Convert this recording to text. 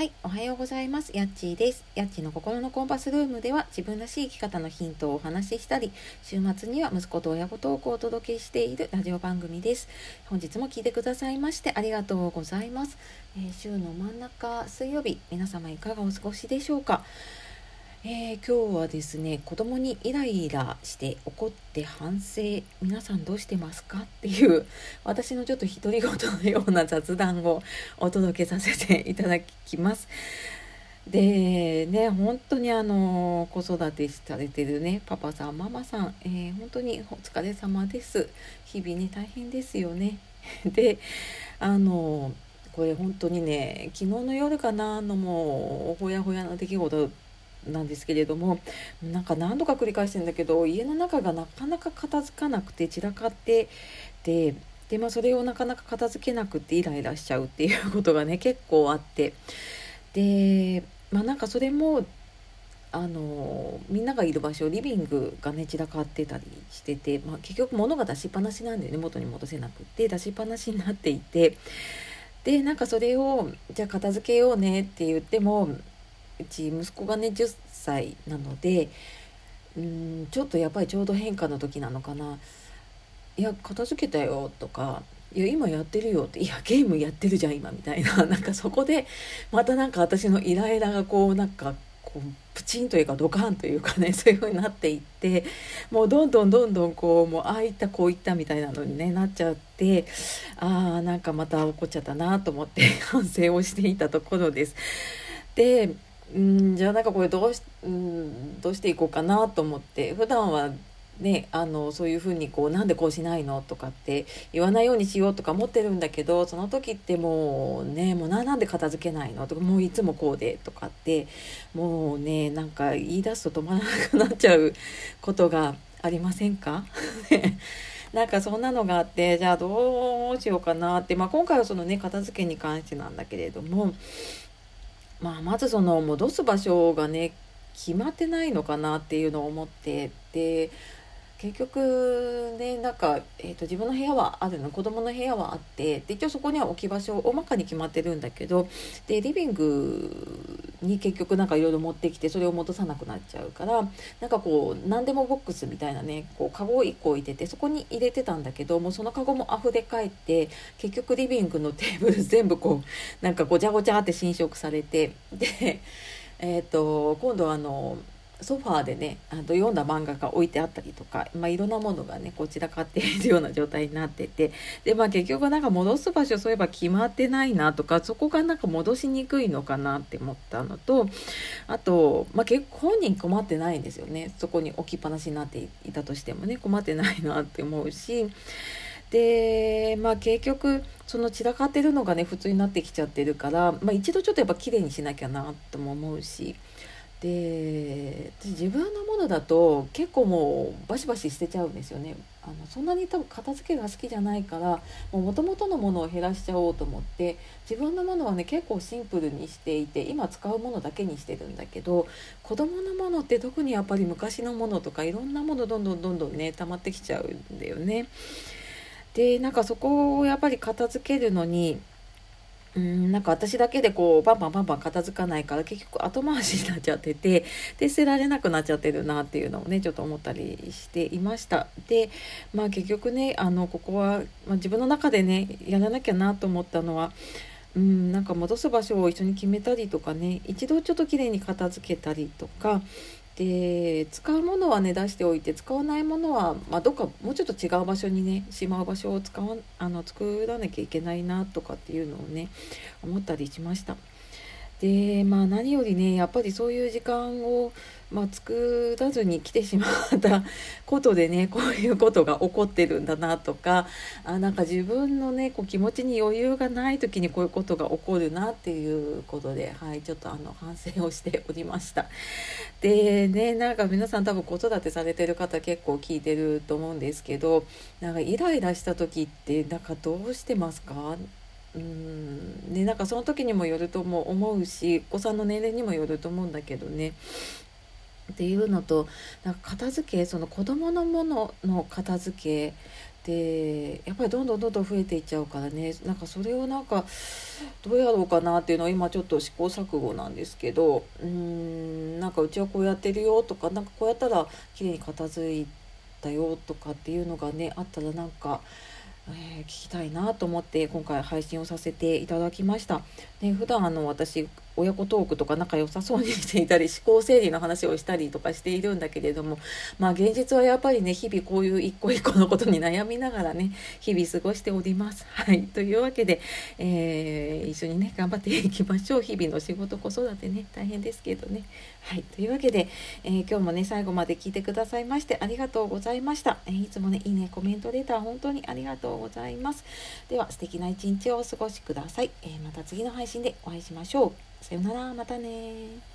はい、おはようございます。やっちーです。やっちーの心のコンパスルームでは自分らしい生き方のヒントをお話ししたり、週末には息子と親子トークをお届けしているラジオ番組です。本日も聞いてくださいましてありがとうございます。週の真ん中水曜日、皆様いかがお過ごしでしょうか。今日はですね、子供にイライラして怒って反省、皆さんどうしてますかっていう私のちょっと独り言のような雑談をお届けさせていただきます。でね、本当に子育てされてるねパパさんママさん、本当にお疲れ様です。日々ね大変ですよね。でこれ本当にね、昨日の夜かなのもうほやほやの出来事なんですけれども、なんか何度か繰り返してんだけど、家の中がなかなか片付かなくて散らかってで、それをなかなか片付けなくてイライラしちゃうっていうことがね結構あって、でなんかそれもみんながいる場所リビングがね散らかってたりしてて、結局物が出しっぱなしなんでね、元に戻せなくて出しっぱなしになっていて、でなんかそれをじゃあ片付けようねって言っても、うち息子がね10歳なので、ちょっとやっぱりちょうど変化の時なのかな、いや片付けたよとか、いや今やってるよって、いやゲームやってるじゃん今みたいな、なんかそこでまたなんか私のイライラがこうプチンというかドカンというかね、そういう風になっていって、もうどんどんこうああいったみたいなのに、ね、なっちゃって、なんかまた怒っちゃったなと思って反省をしていたところです。でじゃあなんかこれどうしていこうかなと思って、普段はねそういうふうにこうなんでこうしないのとかって言わないようにしようとか思ってるんだけど、その時ってもうね、もうなんで片付けないのとか、もういつもこうでとかって、もうねなんか言い出すと止まらなくなっちゃうことがありませんかなんかそんなのがあって、じゃあどうしようかなって、今回はそのね片付けに関してなんだけれども、まずその戻す場所がね決まってないのかなっていうのを思って、で結局ねなんか、自分の部屋はあるの、子供の部屋はあって、で一応そこには置き場所大まかに決まってるんだけど、でリビングに結局なんかいろいろ持ってきて、それを戻さなくなっちゃうから、なんかこう何でもボックスみたいなねこうカゴを1個置いてて、そこに入れてたんだけど、もうそのカゴも溢れ返って、結局リビングのテーブル全部こうなんかごちゃごちゃって侵食されて、で今度はソファーでね読んだ漫画が置いてあったりとか、いろんなものがねこちらかっているような状態になってて、で結局なんか戻す場所そういえば決まってないなとか、そこがなんか戻しにくいのかなって思ったのと、あと、結構本人困ってないんですよね、そこに置きっぱなしになっていたとしてもね困ってないなって思うし、で結局その散らかってるのがね普通になってきちゃってるから、一度ちょっとやっぱ綺麗にしなきゃなとも思うし、で自分のものだと結構もうバシバシ捨てちゃうんですよね。そんなに多分片付けが好きじゃないから、もともとのものを減らしちゃおうと思って、自分のものはね結構シンプルにしていて、今使うものだけにしてるんだけど、子どものものって特にやっぱり昔のものとかいろんなものどんどんね溜まってきちゃうんだよね。でなんかそこをやっぱり片付けるのに、なんか私だけでこうバンバン片付かないから、結局後回しになっちゃってて、で捨てられなくなっちゃってるなっていうのをねちょっと思ったりしていました。で結局ねここは、自分の中でねやらなきゃなと思ったのは、なんか戻す場所を一緒に決めたりとかね、一度ちょっときれいに片付けたりとかで、使うものはね出しておいて、使わないものは、どっかもうちょっと違う場所にねしまう場所を作らなきゃいけないなとかっていうのをね思ったりしました。で何よりねやっぱりそういう時間を、作らずに来てしまったことでね、こういうことが起こってるんだなとか、なんか自分のねこう気持ちに余裕がない時にこういうことが起こるなっていうことで、ちょっと反省をしておりました。でねなんか皆さん多分子育てされてる方結構聞いてると思うんですけど、なんかイライラした時ってなんかどうしてますか？でなんかその時にもよるとも思うし、お子さんの年齢にもよると思うんだけどねっていうのと、なんか片付け、その子供のものの片付けでやっぱりどんどん増えていっちゃうからね、なんかそれをなんかどうやろうかなっていうのを今ちょっと試行錯誤なんですけど、なんかうちはこうやってるよとか、なんかこうやったら綺麗に片付いたよとかっていうのがねあったらなんか、聞きたいなと思って今回配信をさせていただきました。ね、普段私親子トークとか仲良さそうにしていたり思考整理の話をしたりとかしているんだけれども、まあ現実はやっぱりね日々こういう一個一個のことに悩みながらね日々過ごしております。はい、というわけで、一緒にね頑張っていきましょう。日々の仕事子育てね大変ですけどね。はい、というわけで、今日もね最後まで聞いてくださいましてありがとうございました。いつもねいいねコメントレター本当にありがとうございます。では素敵な一日をお過ごしください。また次の配信でお会いしましょう。さよなら、またね。